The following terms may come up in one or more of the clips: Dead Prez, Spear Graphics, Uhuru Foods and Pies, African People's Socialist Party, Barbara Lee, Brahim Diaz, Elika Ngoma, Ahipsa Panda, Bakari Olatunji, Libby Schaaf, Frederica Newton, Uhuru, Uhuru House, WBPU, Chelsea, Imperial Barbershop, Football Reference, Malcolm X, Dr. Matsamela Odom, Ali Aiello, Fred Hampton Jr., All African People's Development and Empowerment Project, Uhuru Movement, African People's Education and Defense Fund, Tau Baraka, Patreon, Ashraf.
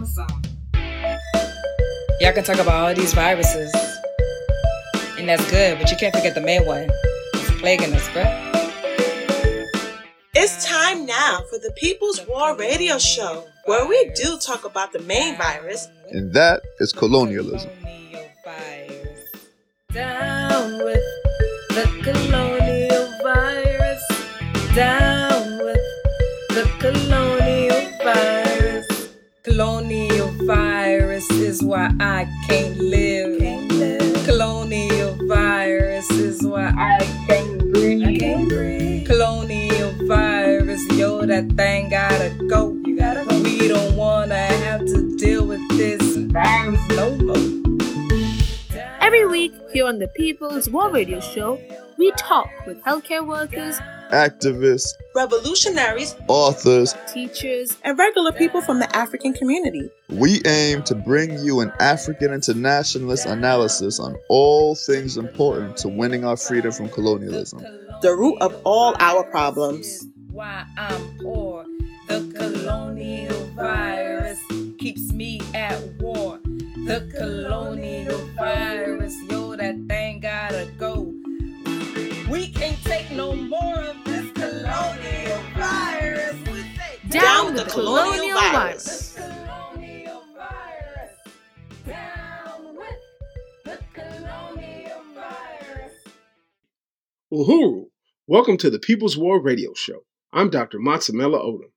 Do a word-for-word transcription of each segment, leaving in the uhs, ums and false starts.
chromosome. Y'all can talk about all these viruses, and that's good, but you can't forget the main one. It's plaguing us, bruh. It's time now for the People's War Radio Show, where we do talk about the main virus. And that is colonialism. Down with the colonial virus. Down with the colonial virus. Colonial virus is why I can't live. Can't live. Colonial virus is why I can't breathe. I can't breathe. Colonial virus, yo, that thing gotta go. You gotta go. We don't wanna have to deal with this virus no more. Every week, here on the People's War Radio Show, we talk with healthcare workers, activists, revolutionaries, authors, teachers, and regular people from the African community. We aim to bring you an African internationalist analysis on all things important to winning our freedom from colonialism. The root of all our problems. Why I'm poor. The colonial virus keeps me at war. The colonial virus, yo, that thing gotta go. We can't take no more of this colonial virus. Down, down with the, the colonial, colonial virus. virus. The colonial virus. Down with the colonial virus. Uhuru, welcome to the People's War Radio Show. I'm Doctor Matsamela Odom.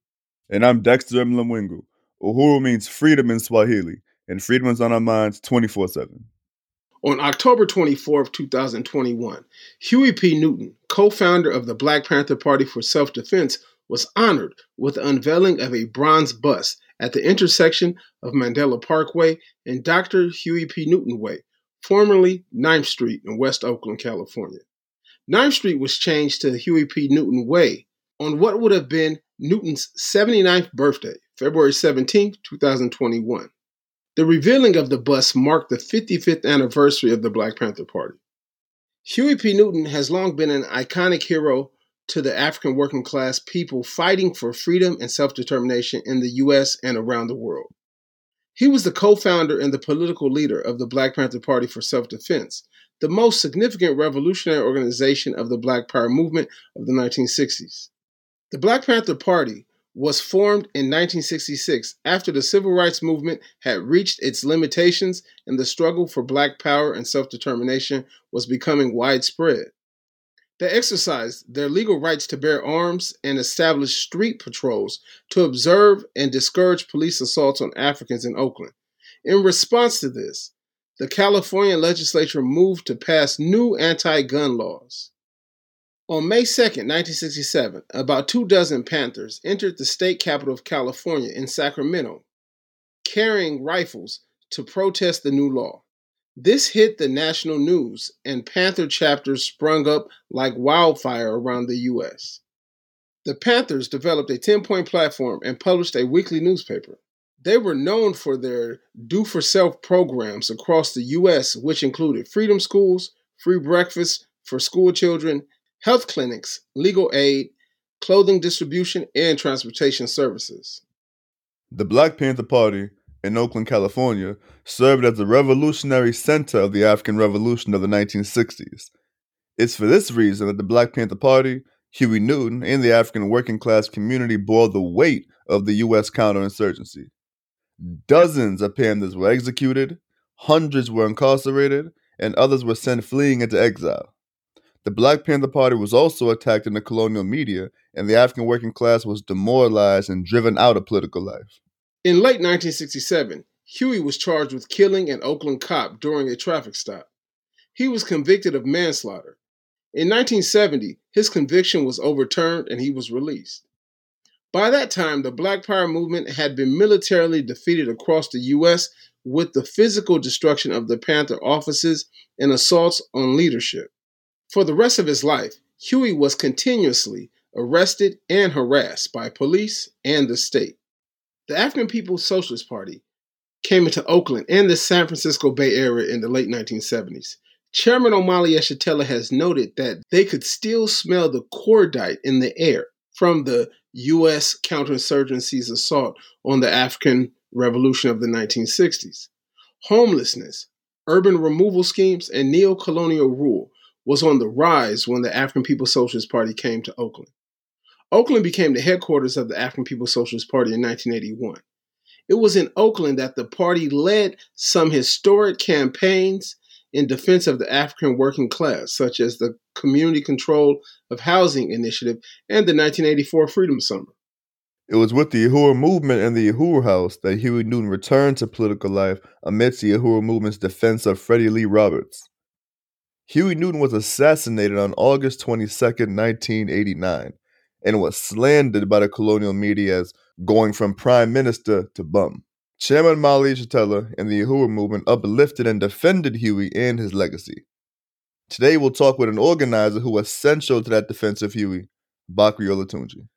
And I'm Dexter M. Limwingu. Uhuru means freedom in Swahili. And freedom is on our minds twenty-four seven. On October twenty-fourth, twenty twenty-one, Huey P. Newton, co-founder of the Black Panther Party for Self-Defense, was honored with the unveiling of a bronze bust at the intersection of Mandela Parkway and Doctor Huey P. Newton Way, formerly ninth street in West Oakland, California. ninth street was changed to Huey P. Newton Way on what would have been Newton's seventy-ninth birthday, February seventeenth, twenty twenty-one. The revealing of the bust marked the fifty-fifth anniversary of the Black Panther Party. Huey P. Newton has long been an iconic hero to the African working class people fighting for freedom and self-determination in the U S and around the world. He was the co-founder and the political leader of the Black Panther Party for Self-Defense, the most significant revolutionary organization of the Black Power movement of the nineteen sixties. The Black Panther Party was formed in nineteen sixty-six after the Civil Rights Movement had reached its limitations and the struggle for Black power and self-determination was becoming widespread. They exercised their legal rights to bear arms and established street patrols to observe and discourage police assaults on Africans in Oakland. In response to this, the California legislature moved to pass new anti-gun laws. On May second, nineteen sixty-seven, about two dozen Panthers entered the state capital of California in Sacramento, carrying rifles to protest the new law. This hit the national news, and Panther chapters sprung up like wildfire around the U S. The Panthers developed a ten-point platform and published a weekly newspaper. They were known for their do-for-self programs across the U S, which included freedom schools, free breakfast for school children, health clinics, legal aid, clothing distribution, and transportation services. The Black Panther Party in Oakland, California, served as the revolutionary center of the African Revolution of the nineteen sixties. It's for this reason that the Black Panther Party, Huey Newton, and the African working class community bore the weight of the U S counterinsurgency. Dozens of Panthers were executed, hundreds were incarcerated, and others were sent fleeing into exile. The Black Panther Party was also attacked in the colonial media, and the African working class was demoralized and driven out of political life. In late nineteen sixty-seven, Huey was charged with killing an Oakland cop during a traffic stop. He was convicted of manslaughter. In nineteen seventy, his conviction was overturned and he was released. By that time, the Black Power movement had been militarily defeated across the U S with the physical destruction of the Panther offices and assaults on leadership. For the rest of his life, Huey was continuously arrested and harassed by police and the state. The African People's Socialist Party came into Oakland and the San Francisco Bay Area in the late nineteen seventies. Chairman Omali Yeshitela has noted that they could still smell the cordite in the air from the U S counterinsurgency's assault on the African Revolution of the nineteen sixties. Homelessness, urban removal schemes, and neo-colonial rule was on the rise when the African People's Socialist Party came to Oakland. Oakland became the headquarters of the African People's Socialist Party in nineteen eighty-one. It was in Oakland that the party led some historic campaigns in defense of the African working class, such as the Community Control of Housing Initiative and the nineteen eighty-four Freedom Summer. It was with the Uhuru Movement and the Uhuru House that Huey Newton returned to political life amidst the Uhuru Movement's defense of Freddie Lee Roberts. Huey Newton was assassinated on August twenty-second, nineteen eighty-nine, and was slandered by the colonial media as going from prime minister to bum. Chairman Omali Yeshitela and the Uhuru Movement uplifted and defended Huey and his legacy. Today we'll talk with an organizer who was central to that defense of Huey, Bakari Olatunji.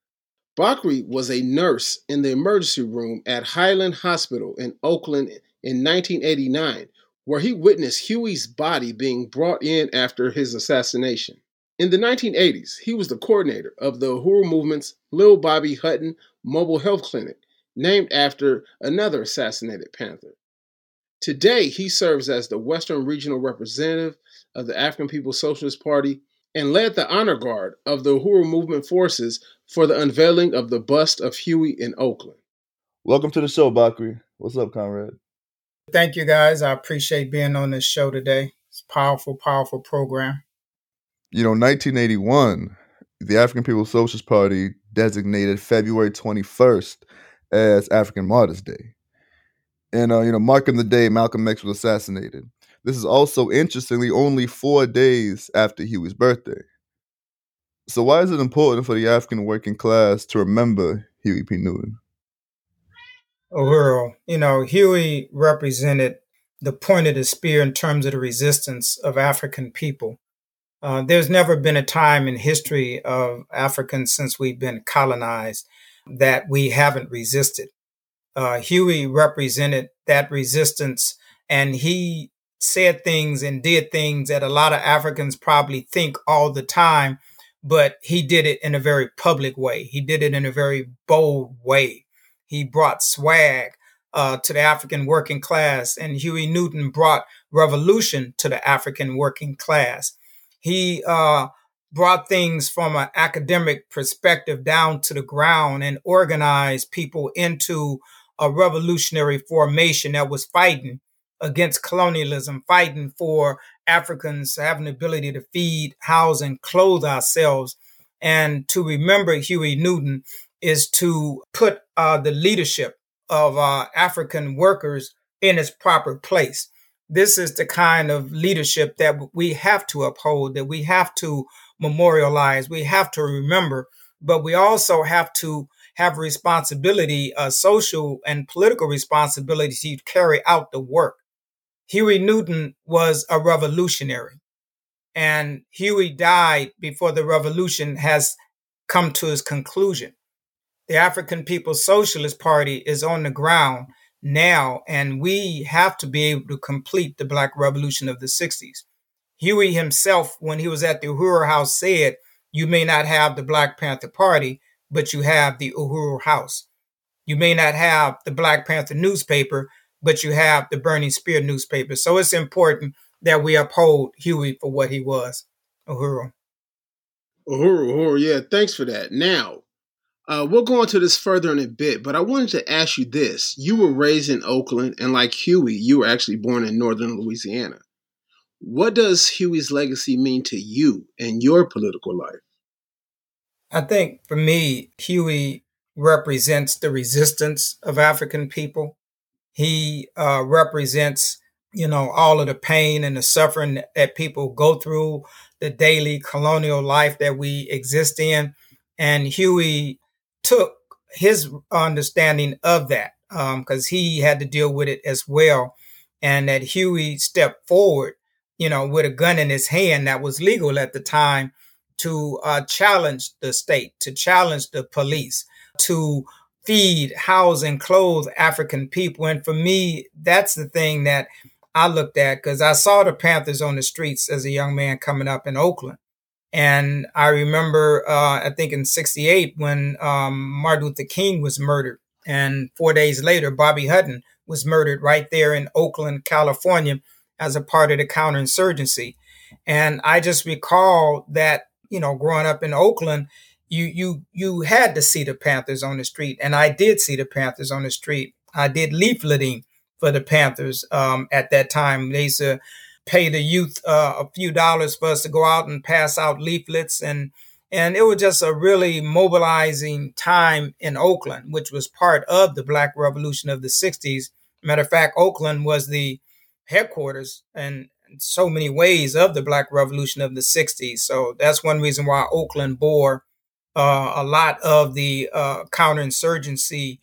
Bakari was a nurse in the emergency room at Highland Hospital in Oakland in nineteen eighty-nine, where he witnessed Huey's body being brought in after his assassination. In the nineteen eighties, he was the coordinator of the Uhuru Movement's Lil Bobby Hutton Mobile Health Clinic, named after another assassinated Panther. Today, he serves as the Western Regional Representative of the African People's Socialist Party and led the honor guard of the Uhuru Movement forces for the unveiling of the bust of Huey in Oakland. Welcome to the show, Bakari. What's up, comrade? Thank you, guys. I appreciate being on this show today. It's a powerful, powerful program. You know, nineteen eighty-one, the African People's Socialist Party designated February twenty-first as African Martyrs Day. And, uh, you know, marking the day Malcolm X was assassinated. This is also, interestingly, only four days after Huey's birthday. So why is it important for the African working class to remember Huey P. Newton? Uhuru, you know, Huey represented the point of the spear in terms of the resistance of African people. Uh, there's never been a time in history of Africans since we've been colonized that we haven't resisted. Uh, Huey represented that resistance, and he said things and did things that a lot of Africans probably think all the time, but he did it in a very public way. He did it in a very bold way. He brought swag uh, to the African working class, and Huey Newton brought revolution to the African working class. He uh, brought things from an academic perspective down to the ground and organized people into a revolutionary formation that was fighting against colonialism, fighting for Africans to have an ability to feed, house, and clothe ourselves. And to remember Huey Newton is to put uh, the leadership of uh, African workers in its proper place. This is the kind of leadership that we have to uphold, that we have to memorialize, we have to remember, but we also have to have responsibility, uh, social and political responsibility to carry out the work. Huey Newton was a revolutionary, and Huey died before the revolution has come to its conclusion. The African People's Socialist Party is on the ground now, and we have to be able to complete the Black Revolution of the sixties. Huey himself, when he was at the Uhuru House, said, "You may not have the Black Panther Party, but you have the Uhuru House. You may not have the Black Panther newspaper, but you have the Burning Spear newspaper." So it's important that we uphold Huey for what he was. Uhuru. Uhuru, Uhuru, yeah, thanks for that. Now, uh, we'll go into this further in a bit, but I wanted to ask you this. You were raised in Oakland, and like Huey, you were actually born in northern Louisiana. What does Huey's legacy mean to you and your political life? I think, for me, Huey represents the resistance of African people. He uh, represents, you know, all of the pain and the suffering that people go through, the daily colonial life that we exist in. And Huey took his understanding of that because um, he had to deal with it as well. And that Huey stepped forward, you know, with a gun in his hand that was legal at the time, to uh, challenge the state, to challenge the police, to feed, house, and clothe African people. And for me, that's the thing that I looked at, because I saw the Panthers on the streets as a young man coming up in Oakland. And I remember, uh, I think in sixty-eight, when um, Martin Luther King was murdered And four days later, Bobby Hutton was murdered right there in Oakland, California, as a part of the counterinsurgency. And I just recall that, you know, growing up in Oakland, you you you had to see the Panthers on the street. And I did see the Panthers on the street. I did leafleting for the Panthers um, at that time. They used to pay the youth uh, a few dollars for us to go out and pass out leaflets. And and it was just a really mobilizing time in Oakland, which was part of the Black Revolution of the sixties. Matter of fact, Oakland was the headquarters and so many ways of the Black Revolution of the sixties. So that's one reason why Oakland bore uh, a lot of the uh, counterinsurgency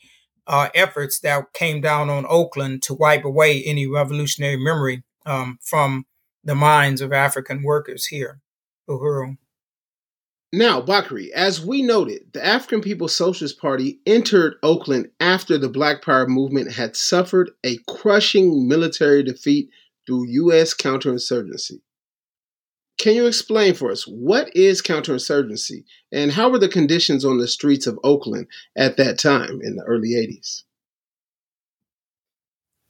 uh, efforts that came down on Oakland to wipe away any revolutionary memory um, from the minds of African workers here. Uhuru. Now, Bakari, as we noted, the African People's Socialist Party entered Oakland after the Black Power movement had suffered a crushing military defeat through U S counterinsurgency. Can you explain for us, what is counterinsurgency and how were the conditions on the streets of Oakland at that time in the early eighties?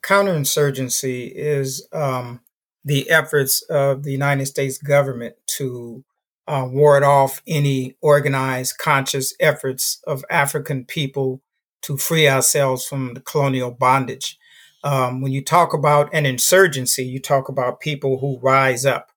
Counterinsurgency is um, the efforts of the United States government to uh, ward off any organized, conscious efforts of African people to free ourselves from the colonial bondage. Um, when you talk about an insurgency, you talk about people who rise up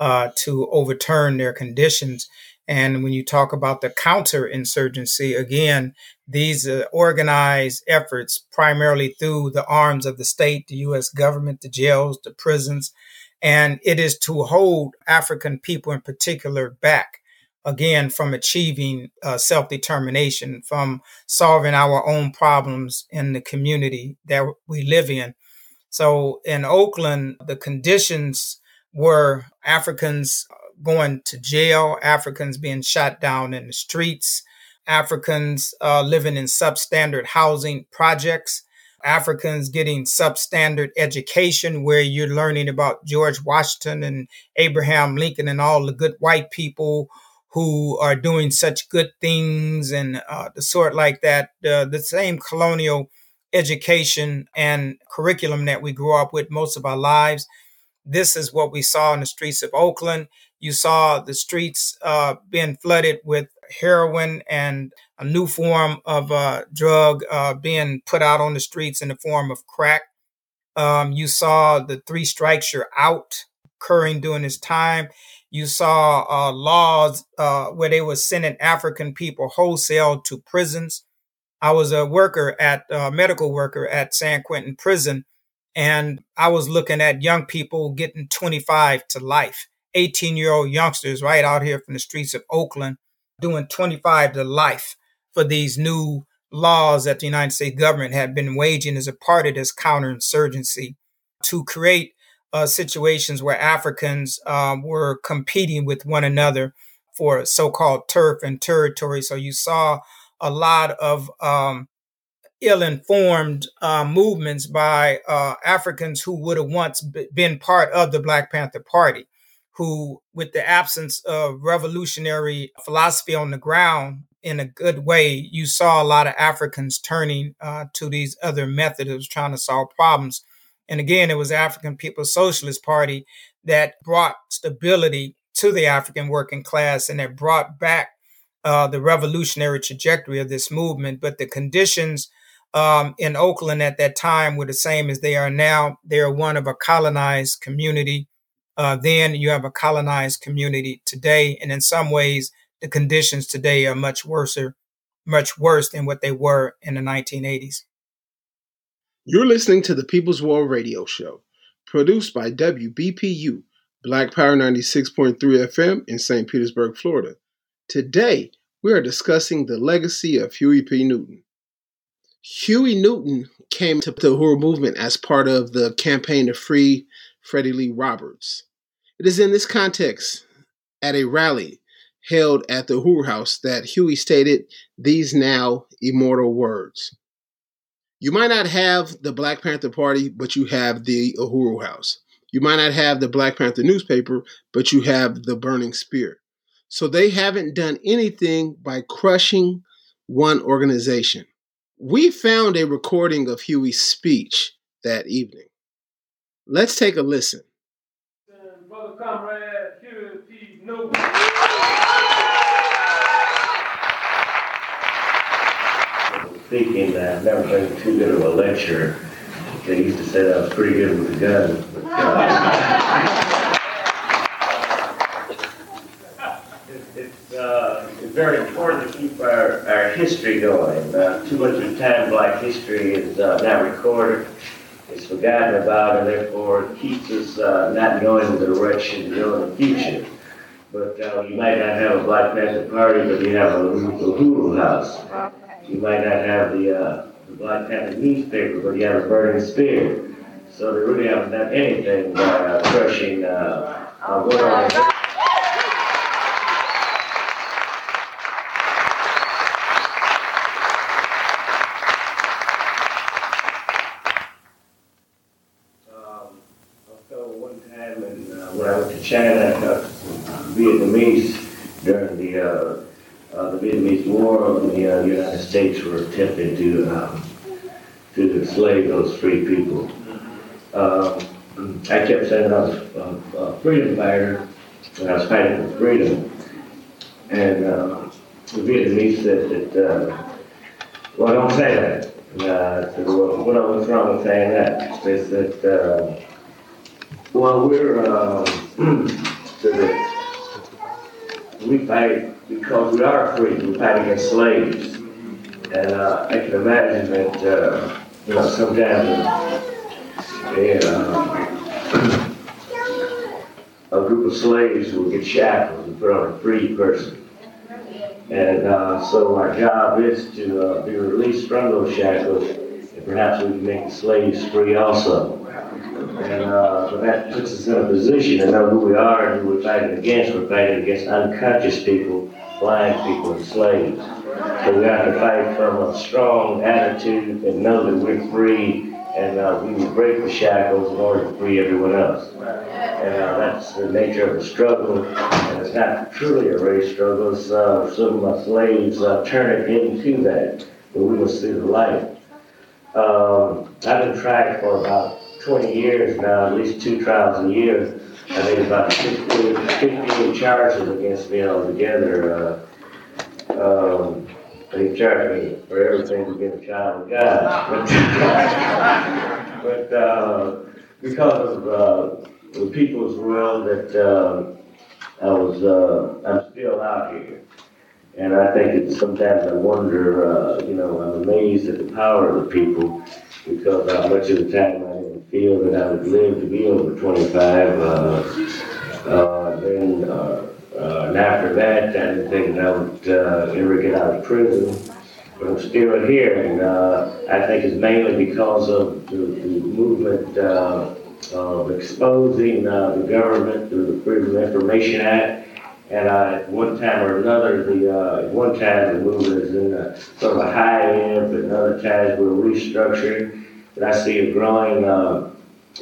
uh, to overturn their conditions. And when you talk about the counterinsurgency, again, these uh, organized efforts primarily through the arms of the state, the U S government, the jails, the prisons, and it is to hold African people in particular back, again, from achieving uh, self-determination, from solving our own problems in the community that we live in. So in Oakland, the conditions were Africans going to jail, Africans being shot down in the streets, Africans uh, living in substandard housing projects, Africans getting substandard education where you're learning about George Washington and Abraham Lincoln and all the good white people who are doing such good things and uh, the sort like that, uh, the same colonial education and curriculum that we grew up with most of our lives. This is what we saw in the streets of Oakland. You saw the streets uh, being flooded with heroin and a new form of uh, drug uh, being put out on the streets in the form of crack. Um, you saw the three strikes you're out occurring during this time. You saw uh, laws uh, where they were sending African people wholesale to prisons. I was a worker at a uh, medical worker at San Quentin Prison, and I was looking at young people getting twenty-five to life, eighteen-year-old youngsters right out here from the streets of Oakland doing twenty-five to life for these new laws that the United States government had been waging as a part of this counterinsurgency to create Uh, situations where Africans um, were competing with one another for so-called turf and territory. So you saw a lot of um, ill-informed uh, movements by uh, Africans who would have once b- been part of the Black Panther Party, who, with the absence of revolutionary philosophy on the ground in a good way, you saw a lot of Africans turning uh, to these other methods of trying to solve problems. And again, it was the African People's Socialist Party that brought stability to the African working class and that brought back uh, the revolutionary trajectory of this movement. But the conditions um, in Oakland at that time were the same as they are now. They are one of a colonized community. Uh, then you have a colonized community today. And in some ways, the conditions today are much worse, much worse than what they were in the nineteen eighties. You're listening to the People's War Radio Show, produced by W B P U, Black Power ninety-six point three F M in Saint Petersburg, Florida. Today, we are discussing the legacy of Huey P. Newton. Huey Newton came to the Uhuru movement as part of the campaign to free Freddie Lee Roberts. It is in this context, at a rally held at the Uhuru House, that Huey stated these now immortal words. You might not have the Black Panther Party, but you have the Uhuru House. You might not have the Black Panther newspaper, but you have the Burning Spear. So they haven't done anything by crushing one organization. We found a recording of Huey's speech that evening. Let's take a listen. And brother comrade Huey P. Newton. Thinking that I've never been too good of a lecturer. They used to say that I was pretty good with a gun. But, uh, it, it's, uh, it's very important to keep our, our history going. Uh, too much of the time, Black history is uh, not recorded. It's forgotten about, and therefore it keeps us uh, not knowing the direction to go in the future. But uh, you might not have a Black Panther Party, but you have a Uhuru House. You might not have the, uh, the Black Panther newspaper, but you have a Burning Spear. So they really haven't done anything by uh, crushing uh, our world. China uh, Vietnamese during the uh, uh, the Vietnamese War, when the uh, United States were attempting to uh, to enslave those free people. Uh, I kept saying I was a, a freedom fighter, and I was fighting for freedom. And uh, the Vietnamese said that, uh, well, don't say that. And I said, well, what was wrong with saying that? They said, uh, well, we're. Uh, we fight because we are free. We fight against slaves, and uh, I can imagine that uh, you know sometimes they, uh, a group of slaves will get shackled and put on a free person, and uh, so our job is to uh, be released from those shackles, and perhaps we can make the slaves free also. And uh, so that puts us in a position to know who we are and who we're fighting against. We're fighting against unconscious people, blind people, and slaves. So we have to fight from a strong attitude and know that we're free, and uh, we will break the shackles in order to free everyone else. And uh, that's the nature of the struggle, and it's not truly a race struggle. So uh, some of my slaves uh, turn it into that, but we will see the light. Um, I've been trying for about twenty years now, at least two trials a year. I think about fifteen charges against me altogether. Uh, um, they charged me for everything to get a child of God. But, but uh, because of uh, the people's will that uh, I was, uh, I'm still out here. And I think that sometimes I wonder, uh, you know, I'm amazed at the power of the people, because uh, much of the time I feel that I would live to be over twenty-five, uh, uh, then, uh, uh, and after that, I didn't think that I would uh, ever get out of prison, but I'm still here, and uh, I think it's mainly because of the, the movement uh, of exposing uh, the government through the Freedom of Information Act, and uh, at one time or another, the uh, at one time the movement is in a, sort of a high end, but at other times we're restructuring. But I see a growing, uh,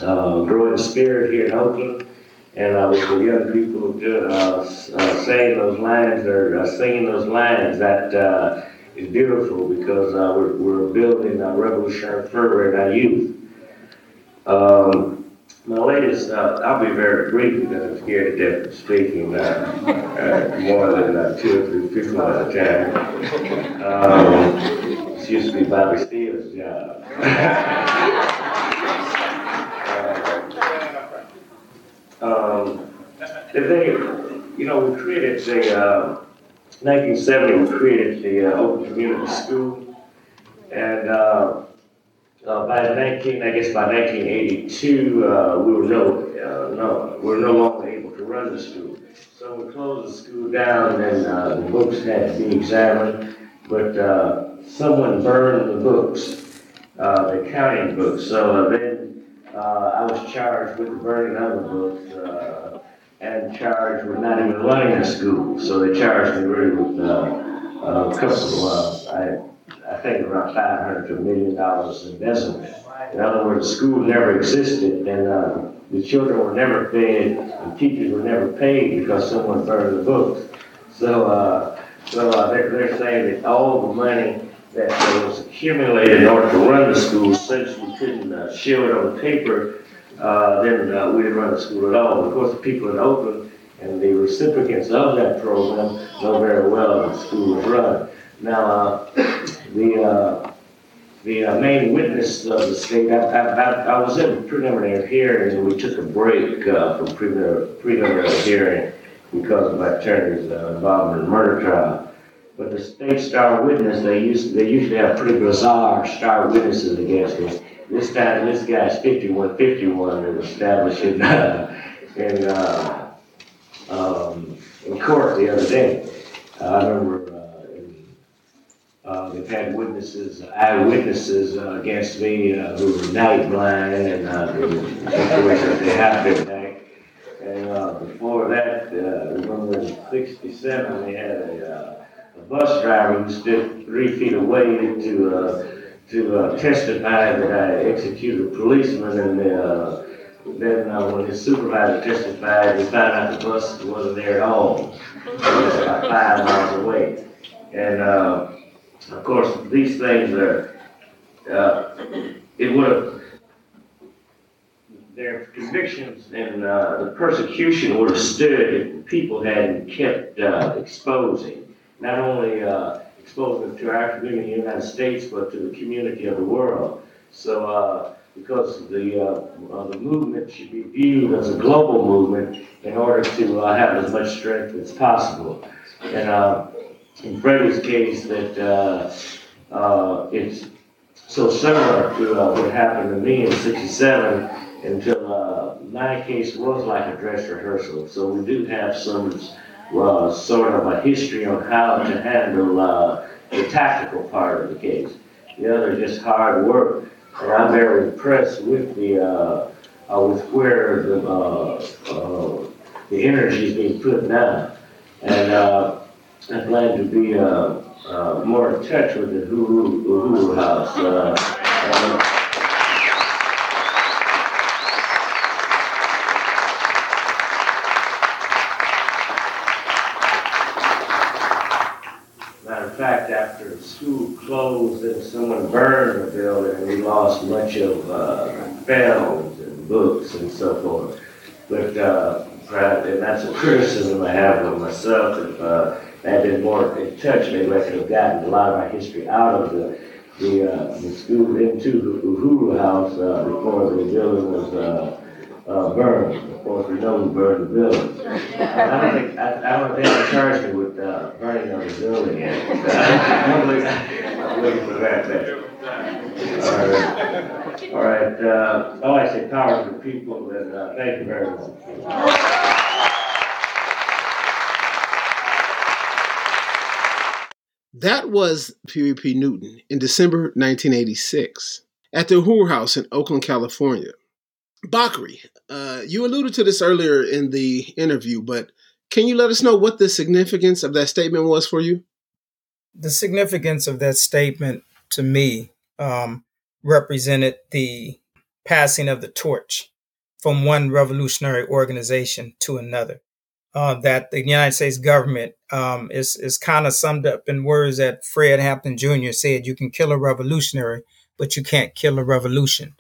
uh, growing spirit here in Oakland, and uh, with the young people do, uh, uh, saying those lines or uh, singing those lines, that uh, is beautiful, because uh, we're, we're building a revolutionary fervor in our youth. Um, my latest, uh, I'll be very brief because I'm scared to death of speaking uh, uh, more than uh, two or three people at a time. Um, used to be Bobby Steele's job. uh, um, they, you know, we created the uh, nineteen seventy. We created the uh, Open Community School, and uh, uh, by nineteen, I guess by nineteen eighty-two, uh, we were no, uh, no, we were no longer able to run the school. So we closed the school down, and uh, the books had to be examined, but. Uh, Someone burned the books, uh, the counting books. So uh, then uh, I was charged with burning other books, uh, and charged with not even running the school. So they charged me really with uh, uh, a couple of, uh, I, I think around five hundred to a million dollars investment. In other words, the school never existed, and uh, the children were never fed, and teachers were never paid because someone burned the books. So, uh, so uh, they're, they're saying that all the money that was accumulated in order to run the school, since we couldn't uh, show it on paper, uh, then uh, we didn't run the school at all. Of course, the people in Oakland and the recipients of that program know very well the school was run. Now, uh, the uh, the uh, main witness of the state, I, I, I, I was in preliminary hearing, and we took a break uh, from preliminary, preliminary hearing because of my attorney's uh, involvement in the murder trial. But the state star witness, they used they usually have pretty bizarre star witnesses against us. This time, this guy's fifty-one fifty-one and established in, uh, in, uh, um, in court the other day. Uh, I remember uh, in, uh, they've had witnesses, eyewitnesses uh, against me uh, who were night blind and uh, the situation that they have been back. And uh, before that, uh, remember in sixty-seven, they had a uh, a bus driver who stood three feet away to uh, to uh, testify that I executed a policeman, and uh, then uh, when his supervisor testified, he found out the bus wasn't there at all. It was about five miles away. And uh, of course, these things are, uh, it would have, their convictions and uh, the persecution would have stood if people hadn't kept uh, exposing. Not only uh, exposed to our community in the United States, but to the community of the world. So, uh, because the uh, uh, the movement should be viewed as a global movement in order to uh, have as much strength as possible. And uh, in Freddie's case, that uh, uh, it's so similar to uh, what happened to me in sixty-seven, until uh, my case was like a dress rehearsal. So we do have some well, sort of a history on how to handle uh, the tactical part of the case. The other just hard work, and I'm very impressed with the uh, uh, with where the uh, uh, the energy is being put now. And uh, I plan to be uh, uh, more in touch with the Uhuru, Uhuru House. Uh, uh, School closed and someone burned the building, and we lost much of uh, films and books and so forth. But uh, and that's a criticism I have of myself. If uh, I had been more in touch, maybe I could have gotten a lot of my history out of the the, uh, the school into the Uhuru House uh, before the building was uh, uh, burned. Of course, we know we burned the building. I don't think I, I don't think they charged me with uh, burning on the building. I'm waiting for that. There. All right. All right. Uh, oh, I say power to the people, and uh, thank you very much. That was Huey P. Newton in December nineteen eighty-six at the Uhuru House in Oakland, California. Bakari, uh, you alluded to this earlier in the interview, but can you let us know what the significance of that statement was for you? The significance of that statement to me um, represented the passing of the torch from one revolutionary organization to another. Uh, that the United States government um, is, is kind of summed up in words that Fred Hampton Junior said, you can kill a revolutionary, but you can't kill a revolution.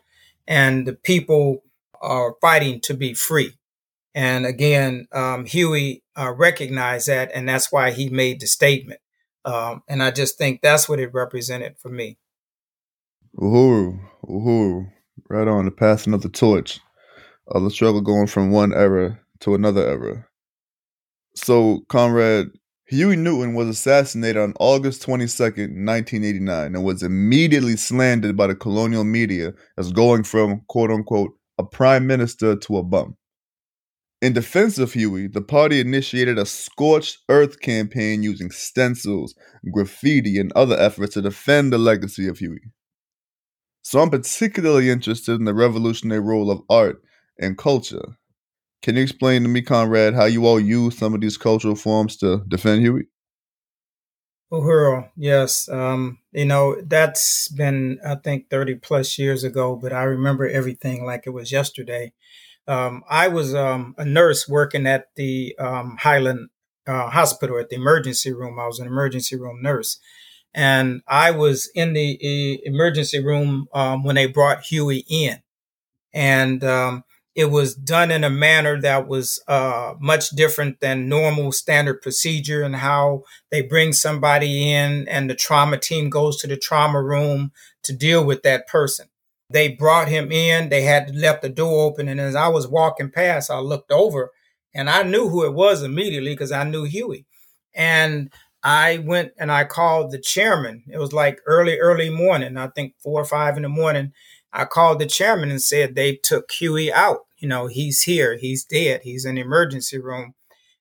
And the people are fighting to be free. And again, um, Huey uh, recognized that, and that's why he made the statement. Um, and I just think that's what it represented for me. Uhuru, Uhuru, right on, the passing of the torch, of the struggle going from one era to another era. So, comrade, Huey Newton was assassinated on August twenty-second, nineteen eighty-nine, and was immediately slandered by the colonial media as going from, quote-unquote, a prime minister to a bum. In defense of Huey, the party initiated a scorched earth campaign using stencils, graffiti, and other efforts to defend the legacy of Huey. So I'm particularly interested in the revolutionary role of art and culture. Can you explain to me, Conrad, how you all use some of these cultural forms to defend Huey? Uhuru, yes. Um, you know, that's been, I think, thirty plus years ago, but I remember everything like it was yesterday. Um, I was um, a nurse working at the um, Highland uh, Hospital at the emergency room. I was an emergency room nurse. And I was in the emergency room um, when they brought Huey in. And um, it was done in a manner that was uh, much different than normal standard procedure, and how they bring somebody in and the trauma team goes to the trauma room to deal with that person. They brought him in. They had left the door open. And as I was walking past, I looked over and I knew who it was immediately because I knew Huey. And I went and I called the chairman. It was like early, early morning, I think four or five in the morning. I called the chairman and said, they took Huey out. You know, he's here. He's dead. He's in the emergency room.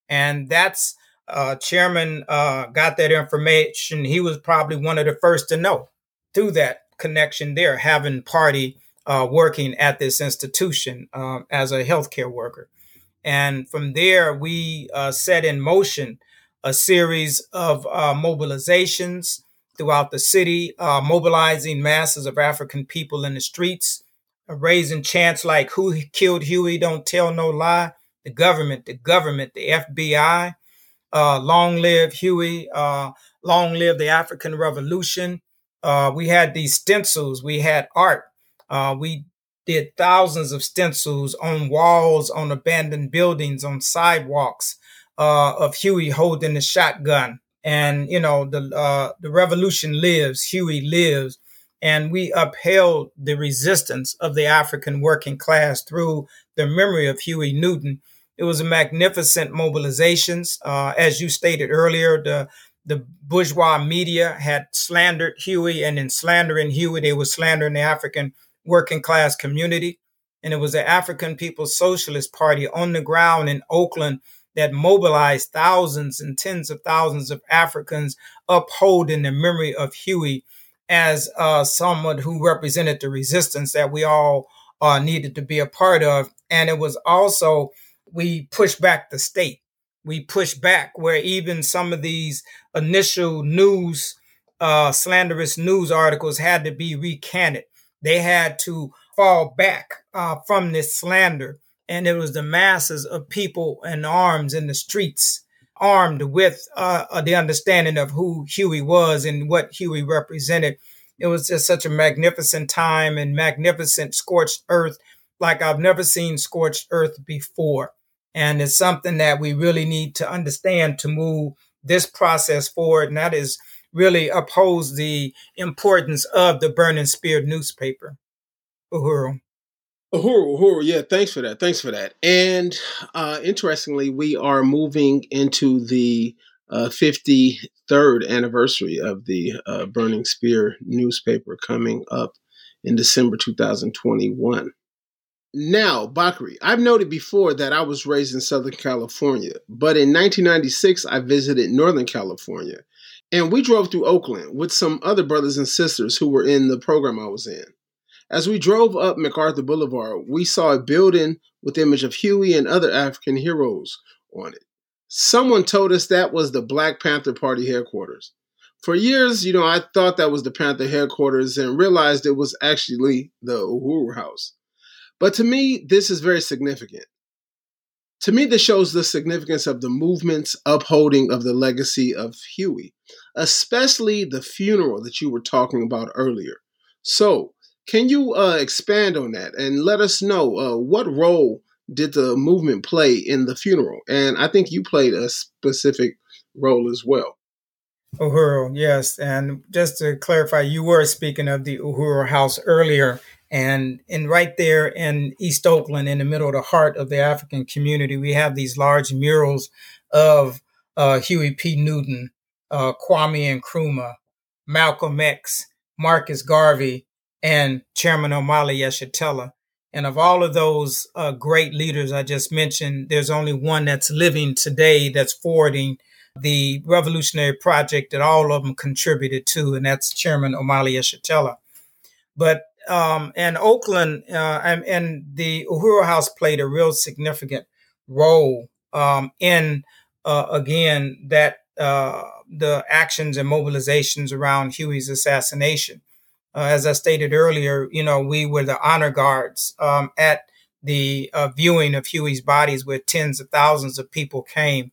And that's uh, chairman uh, got that information. He was probably one of the first to know through that connection there, having party uh, working at this institution uh, as a healthcare worker. And from there, we uh, set in motion a series of uh, mobilizations throughout the city, uh, mobilizing masses of African people in the streets, uh, raising chants like, who killed Huey, don't tell no lie, the government, the government, the F B I, uh, long live Huey, uh, long live the African Revolution. Uh, we had these stencils, we had art, uh, we did thousands of stencils on walls, on abandoned buildings, on sidewalks, Uh, of Huey holding the shotgun. And, you know, the uh, the revolution lives, Huey lives. And we upheld the resistance of the African working class through the memory of Huey Newton. It was a magnificent mobilizations. Uh, as you stated earlier, the, the bourgeois media had slandered Huey, and in slandering Huey, they were slandering the African working class community. And it was the African People's Socialist Party on the ground in Oakland that mobilized thousands and tens of thousands of Africans, upholding the memory of Huey as uh, someone who represented the resistance that we all uh, needed to be a part of. And it was also, we pushed back the state. We pushed back where even some of these initial news, uh, slanderous news articles had to be recanted. They had to fall back uh, from this slander. And it was the masses of people in arms in the streets, armed with uh, the understanding of who Huey was and what Huey represented. It was just such a magnificent time and magnificent scorched earth like I've never seen scorched earth before. And it's something that we really need to understand to move this process forward. And that is really upholds the importance of the Burning Spear newspaper. Uhuru. Uhuru, Uhuru, yeah, thanks for that. Thanks for that. And uh, interestingly, we are moving into the uh, fifty-third anniversary of the uh, Burning Spear newspaper coming up in December two thousand twenty-one. Now, Bakari, I've noted before that I was raised in Southern California, but in nineteen ninety-six, I visited Northern California, and we drove through Oakland with some other brothers and sisters who were in the program I was in. As we drove up MacArthur Boulevard, we saw a building with the image of Huey and other African heroes on it. Someone told us that was the Black Panther Party headquarters. For years, you know, I thought that was the Panther headquarters and realized it was actually the Uhuru House. But to me, this is very significant. To me, this shows the significance of the movement's upholding of the legacy of Huey, especially the funeral that you were talking about earlier. So, can you uh, expand on that and let us know uh, what role did the movement play in the funeral? And I think you played a specific role as well. Uhuru, yes. And just to clarify, you were speaking of the Uhuru House earlier. And, and right there in East Oakland, in the middle of the heart of the African community, we have these large murals of uh, Huey P. Newton, uh, Kwame Nkrumah, Malcolm X, Marcus Garvey, and Chairman Omali Yeshitela. And of all of those uh, great leaders I just mentioned, there's only one that's living today that's forwarding the revolutionary project that all of them contributed to, and that's Chairman Omali Yeshitela. But um, in Oakland, uh, and, and the Uhuru House played a real significant role um, in, uh, again, that uh, the actions and mobilizations around Huey's assassination. Uh, as I stated earlier, you know, we were the honor guards um, at the uh, viewing of Huey's bodies where tens of thousands of people came.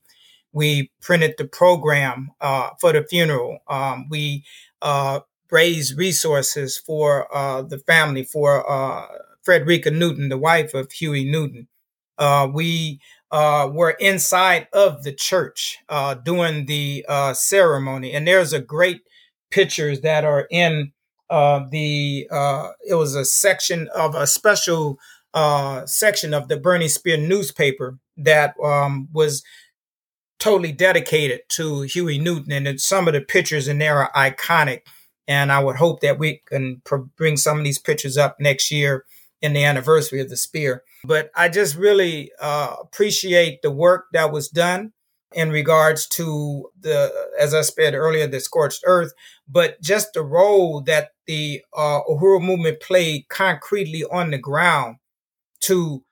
We printed the program uh, for the funeral. Um, we uh, raised resources for uh, the family, for uh, Frederica Newton, the wife of Huey Newton. Uh, we uh, were inside of the church uh, doing the uh, ceremony. And there's a great pictures that are in uh, the, uh, it was a section of a special uh, section of the Burning Spear newspaper that um, was totally dedicated to Huey Newton. And some of the pictures in there are iconic. And I would hope that we can pr- bring some of these pictures up next year in the anniversary of the Spear. But I just really uh, appreciate the work that was done in regards to the, as I said earlier, the scorched earth, but just the role that the uh, Uhuru movement played concretely on the ground to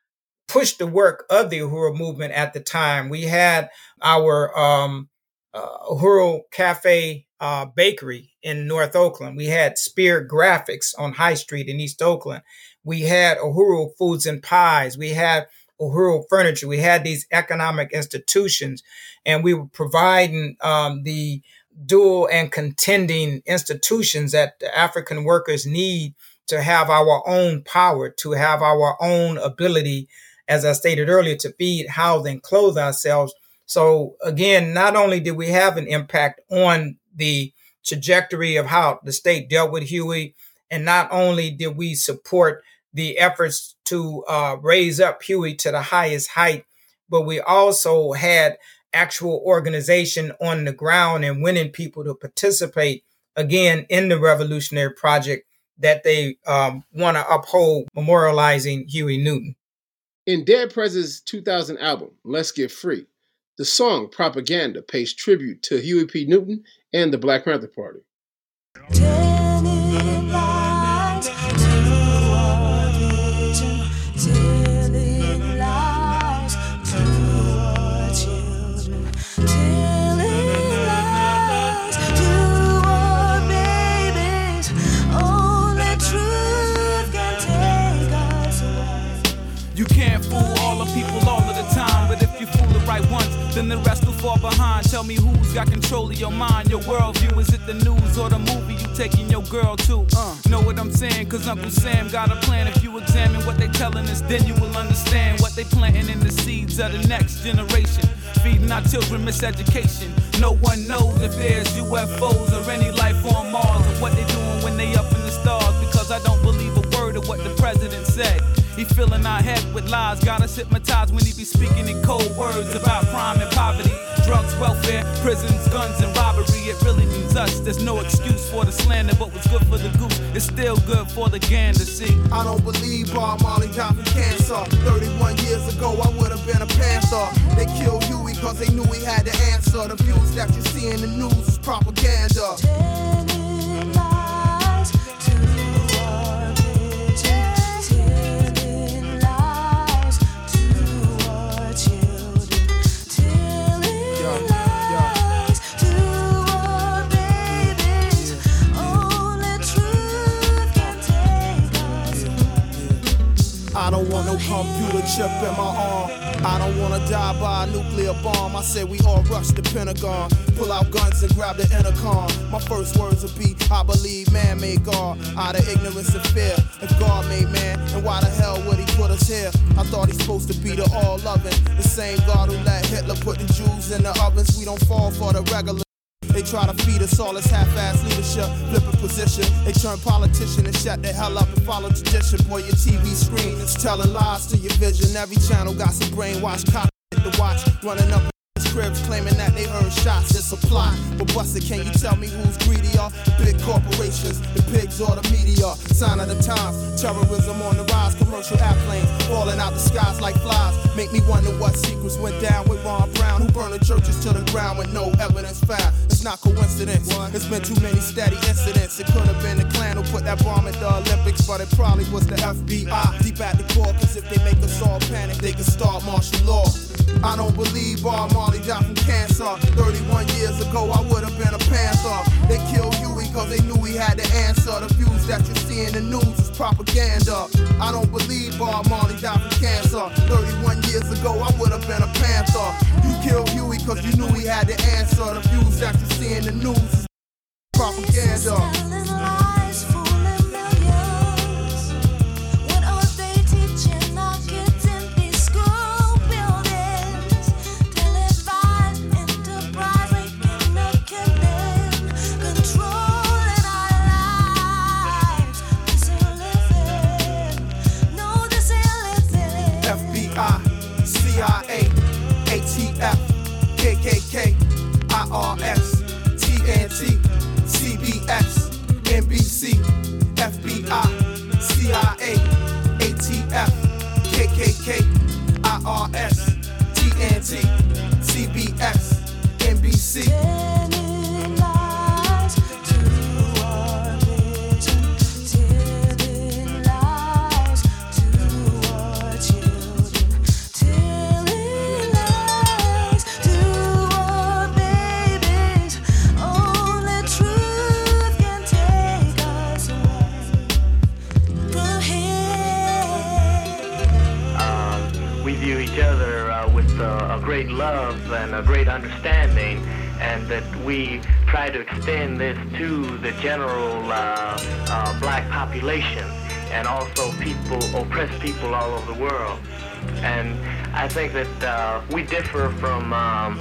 push the work of the Uhuru movement at the time. We had our um, uh, Uhuru Cafe uh, bakery in North Oakland. We had Spear Graphics on High Street in East Oakland. We had Uhuru Foods and Pies. We had Uhuru Furniture. We had these economic institutions, and we were providing um, the dual and contending institutions that the African workers need to have our own power, to have our own ability, as I stated earlier, to feed, house, and clothe ourselves. So again, not only did we have an impact on the trajectory of how the state dealt with Huey, and not only did we support the efforts to uh, raise up Huey to the highest height, but we also had actual organization on the ground and winning people to participate, again, in the revolutionary project that they um, want to uphold, memorializing Huey Newton. In Dead Prez's two thousand album, Let's Get Free, the song Propaganda pays tribute to Huey P. Newton and the Black Panther Party. Then the rest will fall behind. Tell me who's got control of your mind, your worldview. Is it the news or the movie you taking your girl to? Uh, know what I'm saying? Cause Uncle Sam got a plan. If you examine what they telling us, then you will understand what they planting in the seeds of the next generation. Feeding our children miseducation. No one knows if there's U F Os or any life on Mars, or what they doing when they up in the stars. Because I don't believe a word of what the president said. He filling our head with lies, got us hypnotized when he be speaking in cold words about crime and poverty, drugs, welfare, prisons, guns, and robbery. It really means us. There's no excuse for the slander, but what's good for the goose is still good for the gander, see? I don't believe Bob Marley died from cancer. thirty-one years ago, I would have been a panther. They killed Huey because they knew he had the answer. The views that you see in the news is propaganda. I don't want no computer chip in my arm. I don't want to die by a nuclear bomb. I said we all rush the Pentagon, pull out guns and grab the intercom. My first words would be, I believe man made God, out of ignorance and fear. If God made man, then why the hell would he put us here? I thought he's supposed to be the all-loving, the same God who let Hitler put the Jews in the ovens. We don't fall for the regular. They try to feed us all this half-ass leadership, flipping position. They turn politician and shut the hell up and follow tradition. Boy, your T V screen is telling lies to your vision. Every channel got some brainwashed cop to watch, running up in cribs, claiming that they earn shots. It's a plot, but Buster, can you tell me who's greedier? The big corporations, the pigs or the media? Sign of the times, terrorism on the rise, commercial airplanes falling out the skies like flies. Make me wonder what secrets went down with Ron Brown, who burned the churches to the ground with no evidence found. Not coincidence. There's been too many steady incidents. It could have been the Klan who put that bomb at the Olympics, but it probably was the F B I deep at the core. Cause if they make us all panic, they can start martial law. I don't believe Bob Marley died from cancer. thirty-one years ago, I would have been a panther. They killed Huey cause they knew he had the answer. The views that you see in the news is propaganda. I don't believe Bob Marley died from cancer. thirty-one years ago, I would have been a panther. You killed Huey cause you knew he had the answer. The views that you see in the news is propaganda. And also people, oppressed people all over the world. And I think that uh, we differ from um,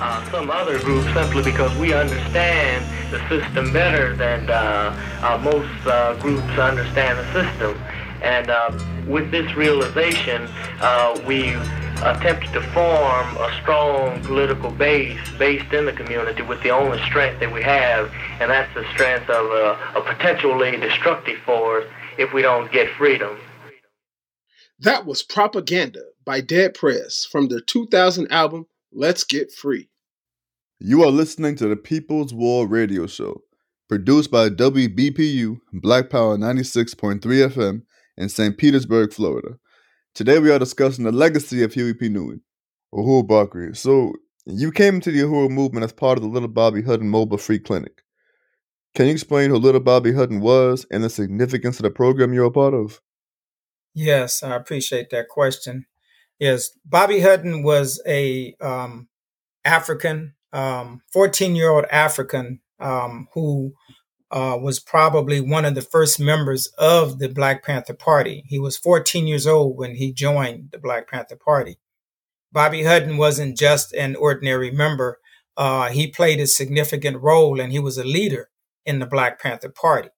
uh, some other groups simply because we understand the system better than uh, uh, most uh, groups understand the system. And uh, with this realization, uh, we attempted to form a strong political base based in the community with the only strength that we have, and that's the strength of a, a potentially destructive force if we don't get freedom. That was Propaganda by Dead Prez from their two thousand album, Let's Get Free. You are listening to the People's War Radio Show, produced by W B P U, Black Power ninety-six point three F M in Saint Petersburg, Florida. Today we are discussing the legacy of Huey P. Newton, Uhuru Bakari. So, you came into the Uhuru movement as part of the Lil Bobby Hutton Mobile Free Clinic. Can you explain who Lil Bobby Hutton was and the significance of the program you're a part of? Yes, I appreciate that question. Yes, Bobby Hutton was a um, African, um, fourteen-year-old African um, who uh, was probably one of the first members of the Black Panther Party. He was fourteen years old when he joined the Black Panther Party. Bobby Hutton wasn't just an ordinary member. Uh, he played a significant role, and he was a leader in the Black Panther Party.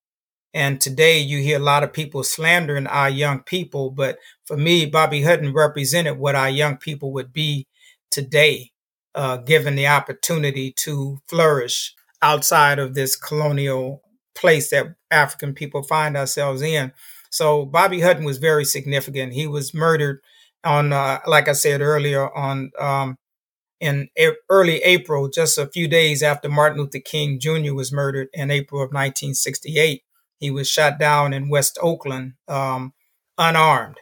And today you hear a lot of people slandering our young people, but for me, Bobby Hutton represented what our young people would be today, uh, given the opportunity to flourish outside of this colonial place that African people find ourselves in. So Bobby Hutton was very significant. He was murdered on, uh, like I said earlier, on um, in early April, just a few days after Martin Luther King Junior was murdered in April of nineteen sixty-eight. He was shot down in West Oakland, um, unarmed.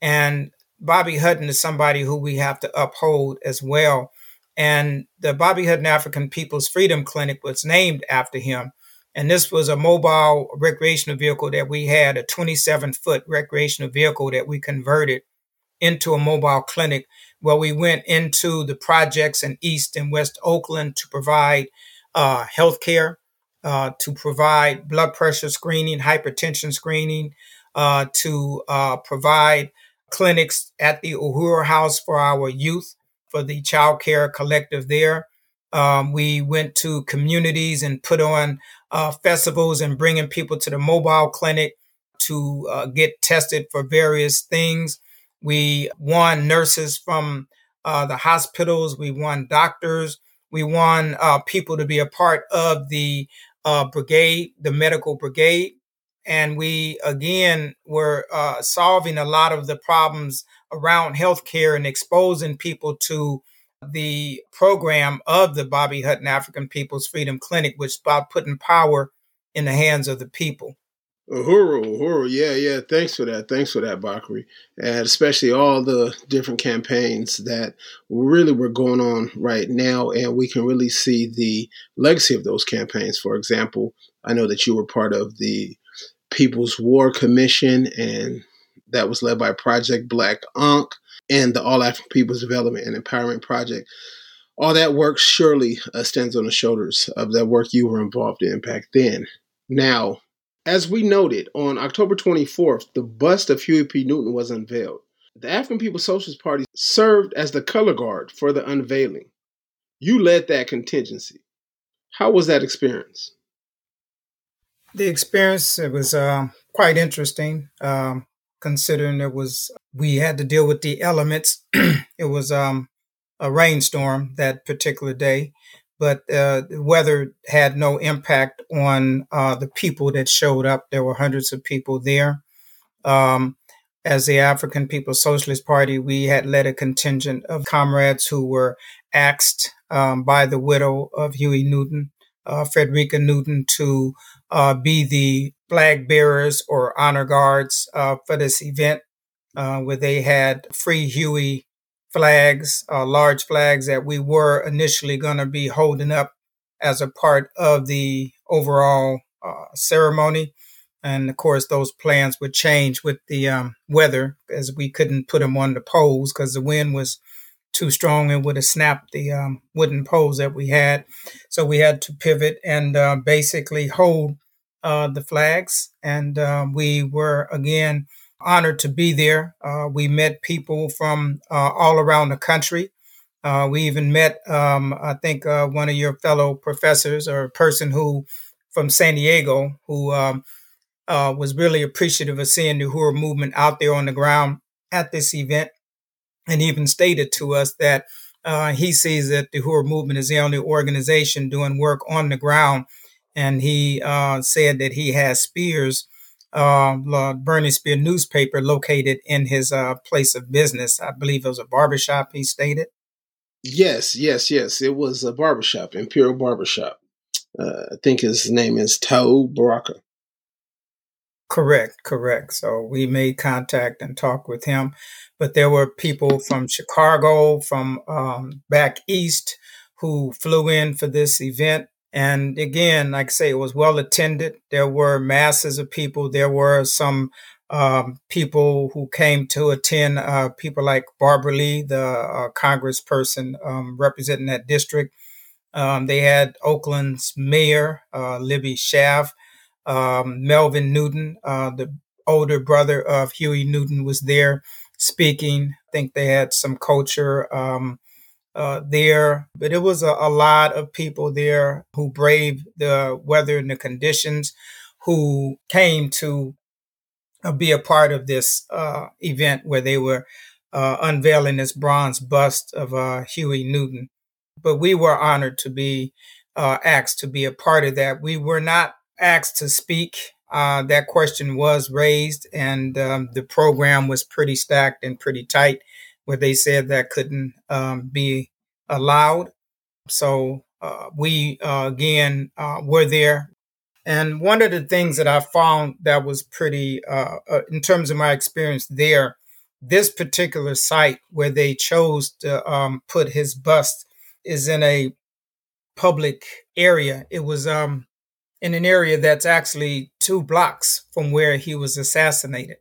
And Bobby Hutton is somebody who we have to uphold as well. And the Bobby Hutton African People's Freedom Clinic was named after him. And this was a mobile recreational vehicle that we had, a twenty-seven foot recreational vehicle that we converted into a mobile clinic, where we went into the projects in East and West Oakland to provide uh, health care, uh, to provide blood pressure screening, hypertension screening, uh, to uh, provide clinics at the Uhuru House for our youth, for the child care collective there. Um, we went to communities and put on uh, festivals and bringing people to the mobile clinic to uh, get tested for various things. We won nurses from uh, the hospitals. We won doctors. We won uh, people to be a part of the uh, brigade, the medical brigade. And we, again, were uh, solving a lot of the problems around healthcare and exposing people to the program of the Bobby Hutton African People's Freedom Clinic, which is about putting power in the hands of the people. Uhuru, Uhuru, yeah, yeah. Thanks for that. Thanks for that, Bakari. And especially all the different campaigns that really were going on right now. And we can really see the legacy of those campaigns. For example, I know that you were part of the People's War Commission, and that was led by Project Black Unc and the All African People's Development and Empowerment Project. All that work surely uh, stands on the shoulders of that work you were involved in back then. Now, as we noted, on October twenty-fourth, the bust of Huey P. Newton was unveiled. The African People's Socialist Party served as the color guard for the unveiling. You led that contingency. How was that experience? The experience, it was uh, quite interesting, um, considering it was, we had to deal with the elements. It was um, a rainstorm that particular day. But uh, the weather had no impact on uh, the people that showed up. There were hundreds of people there. Um, as the African People's Socialist Party, we had led a contingent of comrades who were axed um, by the widow of Huey Newton, uh, Frederica Newton, to uh, be the flag bearers or honor guards uh, for this event, uh, where they had Free Huey flags, uh, large flags that we were initially going to be holding up as a part of the overall uh, ceremony. And of course, those plans would change with the um, weather, as we couldn't put them on the poles because the wind was too strong and would have snapped the um, wooden poles that we had. So we had to pivot and uh, basically hold uh, the flags. And uh, we were, again, honored to be there. Uh, we met people from uh, all around the country. Uh, we even met, um, I think, uh, one of your fellow professors or a person who from San Diego who um, uh, was really appreciative of seeing the Uhuru movement out there on the ground at this event, and even stated to us that uh, he sees that the Uhuru movement is the only organization doing work on the ground. And he uh, said that he has Spears, Uh, Burning Spear newspaper located in his uh, place of business. I believe it was a barbershop, he stated. Yes, yes, yes. It was a barbershop, Imperial Barbershop. Uh, I think his name is Tau Baraka. Correct, correct. So we made contact and talked with him. But there were people from Chicago, from um, back east, who flew in for this event. And again, like I say, it was well attended. There were masses of people. There were some um, people who came to attend, uh, people like Barbara Lee, the uh, congressperson um, representing that district. Um, they had Oakland's mayor, uh, Libby Schaaf, um, Melvin Newton, uh, the older brother of Huey Newton, was there speaking. I think they had some culture um Uh, there, but it was a, a lot of people there who braved the weather and the conditions, who came to uh, be a part of this uh, event where they were uh, unveiling this bronze bust of uh, Huey Newton. But we were honored to be uh, asked to be a part of that. We were not asked to speak. Uh, that question was raised, and um, the program was pretty stacked and pretty tight, where they said that couldn't um, be allowed. So uh, we, uh, again, uh, were there. And one of the things that I found that was pretty, uh, uh, in terms of my experience there, this particular site where they chose to um, put his bust is in a public area. It was um, in an area that's actually two blocks from where he was assassinated.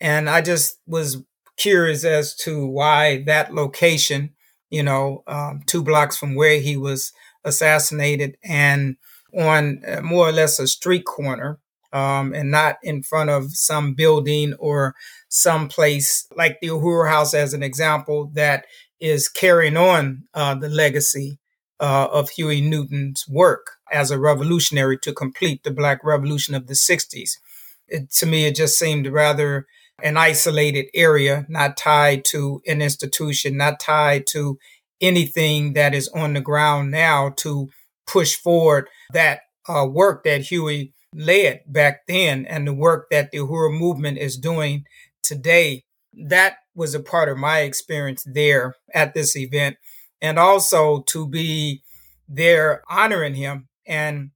And I just was curious as to why that location, you know, um, two blocks from where he was assassinated and on more or less a street corner, um, and not in front of some building or some place like the Uhuru House, as an example, that is carrying on uh, the legacy uh, of Huey Newton's work as a revolutionary to complete the Black Revolution of the sixties. It, to me, it just seemed rather an isolated area, not tied to an institution, not tied to anything that is on the ground now to push forward that uh, work that Huey led back then and the work that the Uhuru movement is doing today. That was a part of my experience there at this event. And also to be there honoring him and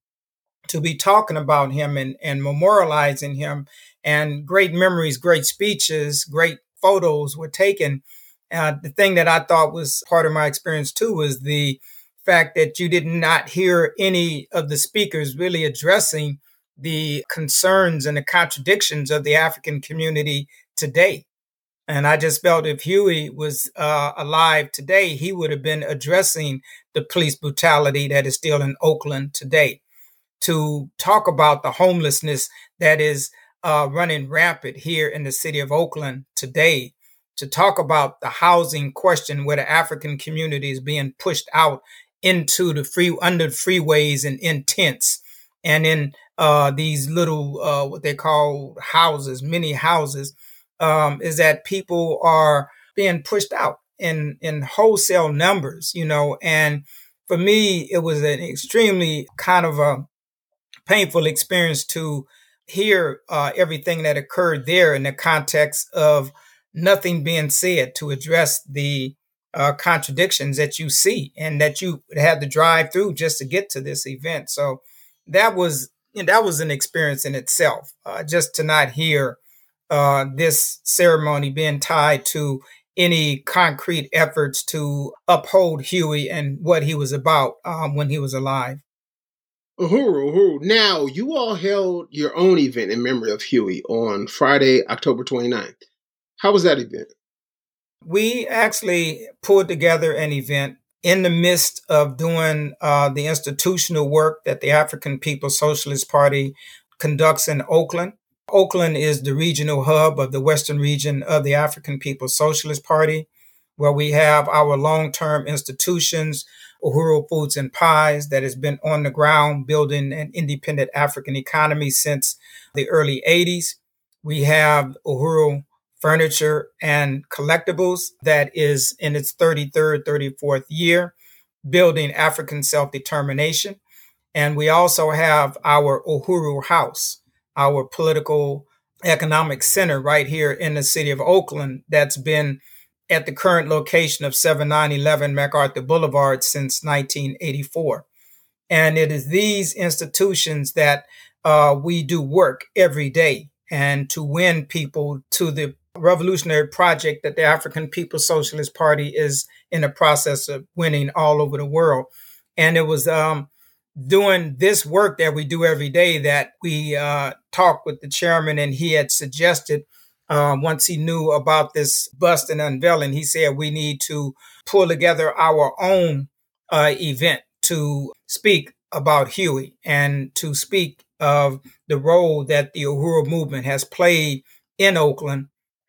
to be talking about him and, and memorializing him. And great memories, great speeches, great photos were taken. Uh, the thing that I thought was part of my experience, too, was the fact that you did not hear any of the speakers really addressing the concerns and the contradictions of the African community today. And I just felt if Huey was uh, alive today, he would have been addressing the police brutality that is still in Oakland today, to talk about the homelessness that is uh, running rampant here in the city of Oakland today, to talk about the housing question where the African community is being pushed out into the free, under freeways and in tents and in uh, these little, uh, what they call houses, mini houses, um, is that people are being pushed out in, in wholesale numbers, you know. And for me, it was an extremely kind of a painful experience to hear uh, everything that occurred there in the context of nothing being said to address the uh, contradictions that you see and that you had to drive through just to get to this event. So that was, you know, that was an experience in itself, uh, just to not hear uh, this ceremony being tied to any concrete efforts to uphold Huey and what he was about um, when he was alive. Uhuru, Uhuru. Now, you all held your own event in memory of Huey on Friday, October twenty-ninth. How was that event? We actually pulled together an event in the midst of doing uh, the institutional work that the African People's Socialist Party conducts in Oakland. Oakland is the regional hub of the Western region of the African People's Socialist Party, where we have our long-term institutions, Uhuru Foods and Pies, that has been on the ground building an independent African economy since the early eighties. We have Uhuru Furniture and Collectibles, that is in its thirty-third, thirty-fourth year, building African self-determination. And we also have our Uhuru House, our political economic center right here in the city of Oakland, that's been at the current location of seventy-nine eleven MacArthur Boulevard since nineteen eighty-four. And it is these institutions that uh, we do work every day and to win people to the revolutionary project that the African People's Socialist Party is in the process of winning all over the world. And it was um, doing this work that we do every day that we uh, talked with the chairman, and he had suggested, uh, once he knew about this bust and unveiling, he said we need to pull together our own uh, event to speak about Huey and to speak of the role that the Uhuru movement has played in Oakland,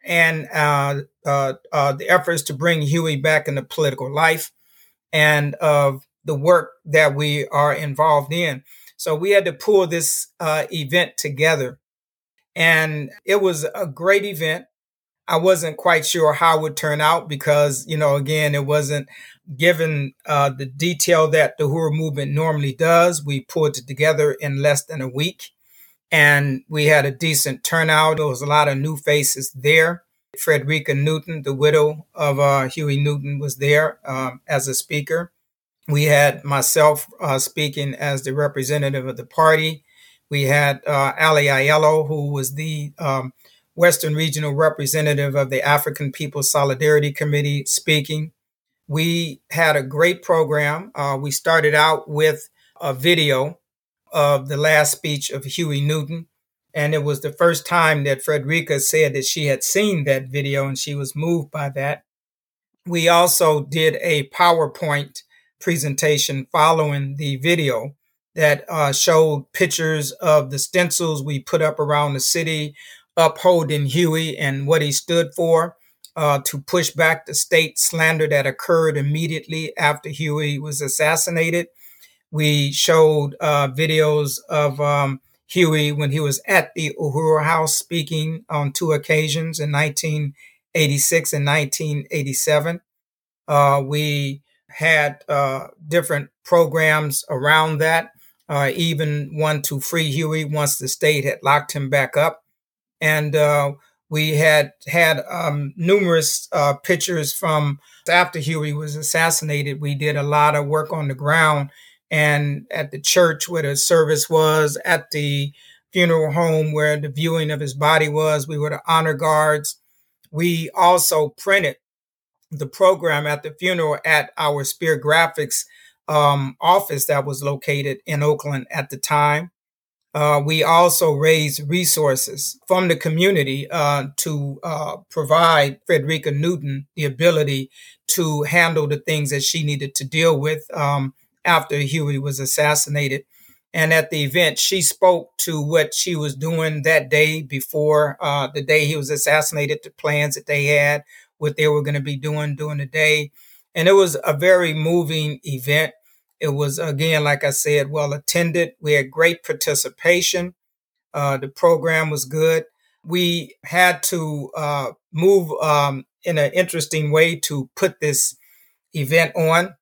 and uh, uh, uh, the efforts to bring Huey back into political life, and of the work that we are involved in. So we had to pull this uh, event together. And it was a great event. I wasn't quite sure how it would turn out because, you know, again, it wasn't given uh, the detail that the Uhuru movement normally does. We pulled it together in less than a week. And we had a decent turnout. There was a lot of new faces there. Frederica Newton, the widow of uh, Huey Newton, was there um, as a speaker. We had myself uh, speaking as the representative of the party. We had uh, Ali Aiello, who was the um, Western Regional Representative of the African People's Solidarity Committee, speaking. We had a great program. Uh, we started out with a video of the last speech of Huey Newton. And it was the first time that Frederica said that she had seen that video and she was moved by that. We also did a PowerPoint presentation following the video that uh, showed pictures of the stencils we put up around the city, upholding Huey and what he stood for, uh, to push back the state slander that occurred immediately after Huey was assassinated. We showed uh, videos of um, Huey when he was at the Uhuru House speaking on two occasions in nineteen eighty-six and nineteen eighty-seven. Uh, we had uh, different programs around that, uh, even one to free Huey once the state had locked him back up. And uh, we had had um, numerous uh, pictures from after Huey was assassinated. We did a lot of work on the ground and at the church where the service was, at the funeral home where the viewing of his body was. We were the honor guards. We also printed the program at the funeral at our Spear Graphics um, office that was located in Oakland at the time. Uh, we also raised resources from the community uh, to uh, provide Frederica Newton the ability to handle the things that she needed to deal with um, after Huey was assassinated. And at the event, she spoke to what she was doing that day before uh, the day he was assassinated, the plans that they had, what they were going to be doing during the day. And it was a very moving event. It was, again, like I said, well attended. We had great participation. Uh, the program was good. We had to uh, move um, in an interesting way to put this event on.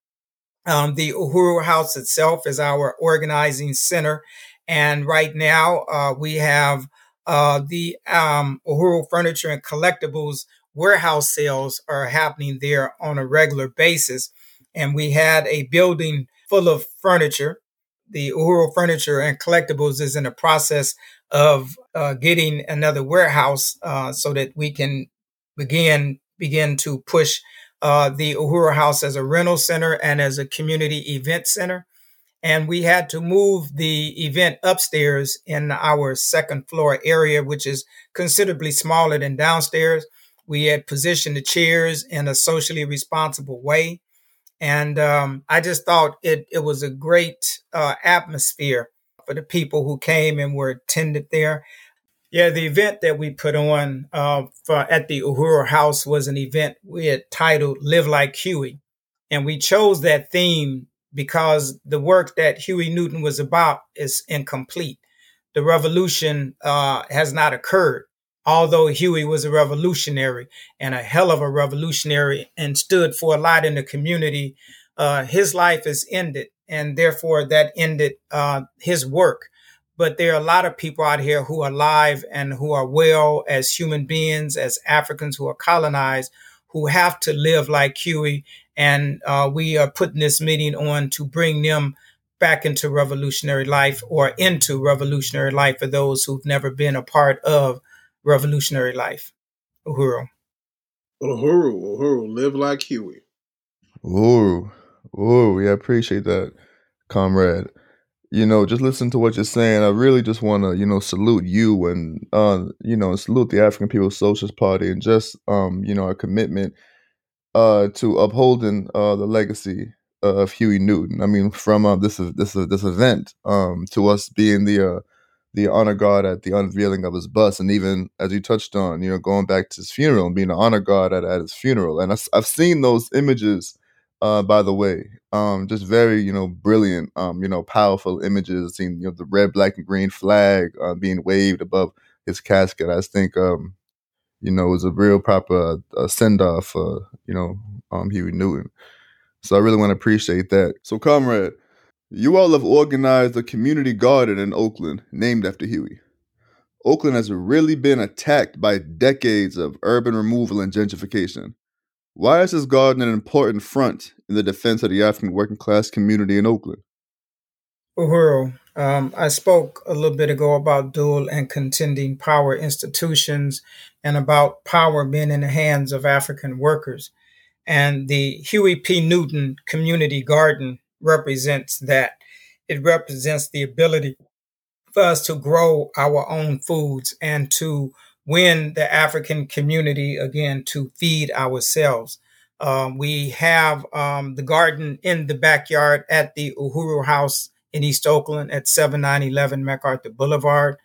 Um, the Uhuru House itself is our organizing center. And right now uh, we have uh, the um, Uhuru Furniture and Collectibles warehouse sales are happening there on a regular basis. And we had a building full of furniture. The Uhuru Furniture and Collectibles is in the process of uh, getting another warehouse uh, so that we can begin begin to push uh, the Uhuru House as a rental center and as a community event center. And we had to move the event upstairs in our second floor area, which is considerably smaller than downstairs. We had positioned the chairs in a socially responsible way. And um, I just thought it it was a great uh, atmosphere for the people who came and were attended there. Yeah, the event that we put on uh, for, at the Uhuru House was an event we had titled Live Like Huey. And we chose that theme because the work that Huey Newton was about is incomplete. The revolution uh, has not occurred, although Huey was a revolutionary and a hell of a revolutionary and stood for a lot in the community. Uh, his life is ended, and therefore that ended uh, his work. But there are a lot of people out here who are alive and who are well as human beings, as Africans who are colonized, who have to live like Huey. And uh, we are putting this meeting on to bring them back into revolutionary life or into revolutionary life for those who've never been a part of revolutionary life. Uhuru. Uhuru, Uhuru, live like Huey. Uhuru, Uhuru, yeah, I appreciate that, comrade. You know, just listen to what you're saying. I really just want to, you know, salute you and, uh, you know, salute the African People's Socialist Party and just, um, you know, our commitment uh, to upholding uh, the legacy of Huey Newton. I mean, from uh, this this this event um, to us being the uh, the honor guard at the unveiling of his bust, and even as you touched on, you know, going back to his funeral and being an honor guard at, at his funeral. And I, I've seen those images, uh, by the way, um, just very, you know, brilliant, um, you know, powerful images. Seeing, you know, the red, black, and green flag uh, being waved above his casket. I think, um, you know, it was a real proper uh, send off for, uh, you know, um, Huey Newton. So I really want to appreciate that. So, comrade, you all have organized a community garden in Oakland named after Huey. Oakland has really been attacked by decades of urban removal and gentrification. Why is this garden an important front in the defense of the African working class community in Oakland? Uhuru, um, I spoke a little bit ago about dual and contending power institutions and about power being in the hands of African workers. And the Huey P. Newton Community Garden represents that. It represents the ability for us to grow our own foods and to win the African community, again, to feed ourselves. Um, we have um, the garden in the backyard at the Uhuru House in East Oakland at seventy-nine eleven MacArthur Boulevard.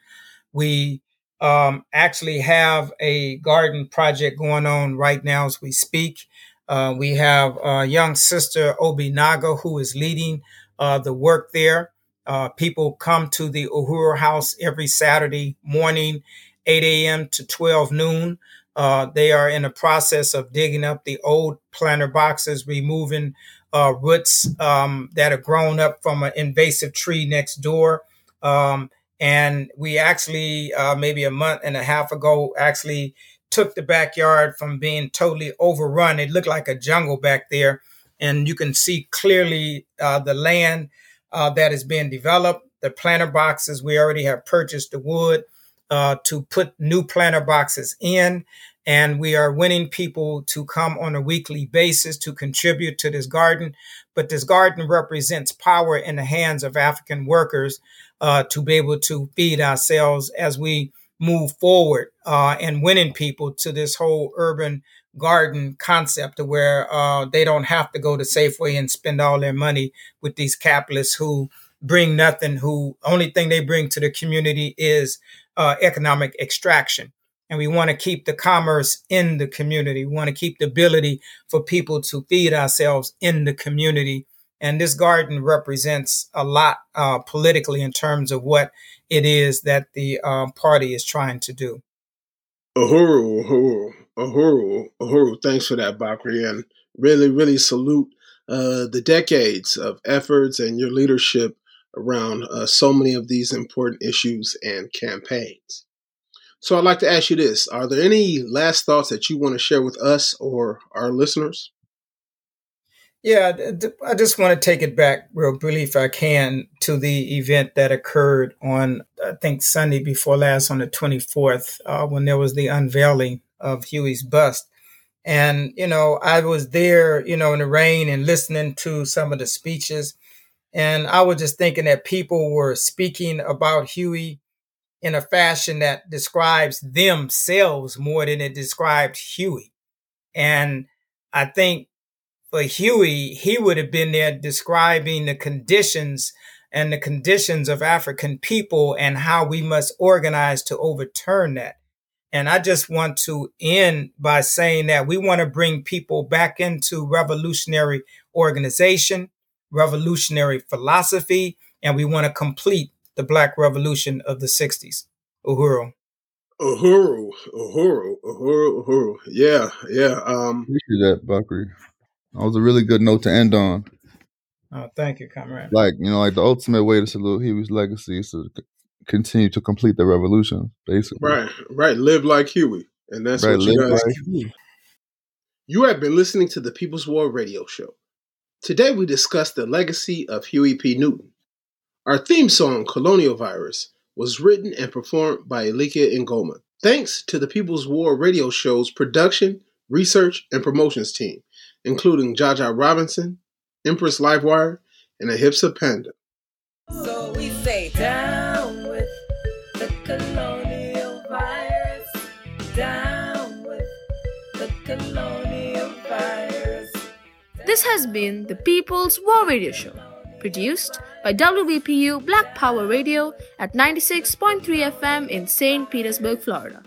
We um, actually have a garden project going on right now as we speak. Uh, we have uh, young sister Obi Naga, who is leading uh, the work there. Uh, people come to the Uhuru House every Saturday morning, eight a.m. to twelve noon. Uh, they are in the process of digging up the old planter boxes, removing uh, roots um, that are grown up from an invasive tree next door. Um, and we actually, uh, maybe a month and a half ago, actually took the backyard from being totally overrun. It looked like a jungle back there. And you can see clearly uh, the land uh, that is being developed. The planter boxes, we already have purchased the wood uh, to put new planter boxes in. And we are winning people to come on a weekly basis to contribute to this garden. But this garden represents power in the hands of African workers uh, to be able to feed ourselves as we move forward uh, and winning people to this whole urban garden concept where uh, they don't have to go to Safeway and spend all their money with these capitalists who bring nothing, who only thing they bring to the community is uh, economic extraction. And we want to keep the commerce in the community. We want to keep the ability for people to feed ourselves in the community. And this garden represents a lot uh, politically in terms of what it is that the uh, party is trying to do. Uhuru, Uhuru, Uhuru, Uhuru. Thanks for that, Bakari. And really, really salute uh, the decades of efforts and your leadership around uh, so many of these important issues and campaigns. So I'd like to ask you this. Are there any last thoughts that you want to share with us or our listeners? Yeah, I just want to take it back real briefly, if I can, to the event that occurred on, I think, Sunday before last on the twenty-fourth, uh, when there was the unveiling of Huey's bust. And, you know, I was there, you know, in the rain and listening to some of the speeches. And I was just thinking that people were speaking about Huey in a fashion that describes themselves more than it described Huey. And I think for Huey, he would have been there describing the conditions and the conditions of African people and how we must organize to overturn that. And I just want to end by saying that we want to bring people back into revolutionary organization, revolutionary philosophy, and we want to complete the Black Revolution of the sixties. Uhuru. Uhuru. Uhuru. Uhuru. Uhuru. Yeah. Yeah. Um, appreciate that, Bakari. That was a really good note to end on. Oh, thank you, comrade. Like, you know, like the ultimate way to salute Huey's legacy is to c- continue to complete the revolution, basically. Right. Right. Live like Huey. And that's right, what you guys like do. You have been listening to the People's War Radio Show. Today we discussed the legacy of Huey P. Newton. Our theme song, Colonial Virus, was written and performed by Elika Ngoma. Thanks to the People's War Radio Show's production, research, and promotions team, including Jaja Robinson, Empress Livewire, and Ahipsa Panda. So we say down with the colonial virus, down with the colonial virus. This has been the People's War Radio Show, produced by W B P U Black Power Radio at ninety-six point three F M in Saint Petersburg, Florida.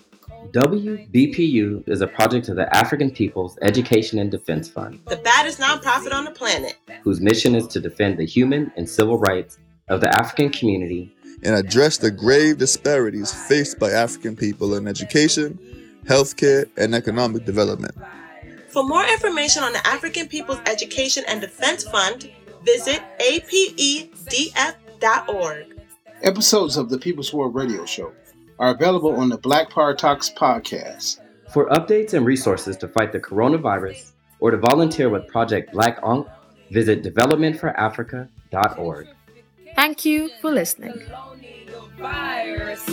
W B P U is a project of the African People's Education and Defense Fund, the baddest nonprofit on the planet, whose mission is to defend the human and civil rights of the African community and address the grave disparities faced by African people in education, healthcare, and economic development. For more information on the African People's Education and Defense Fund, visit A P E D F dot org. Episodes of the People's War Radio Show are available on the Black Power Talks podcast. For updates and resources to fight the coronavirus or to volunteer with Project Black Unc, visit development for africa dot org. Thank you for listening. Colonial virus,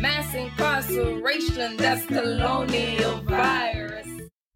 mass incarceration, that's colonial virus.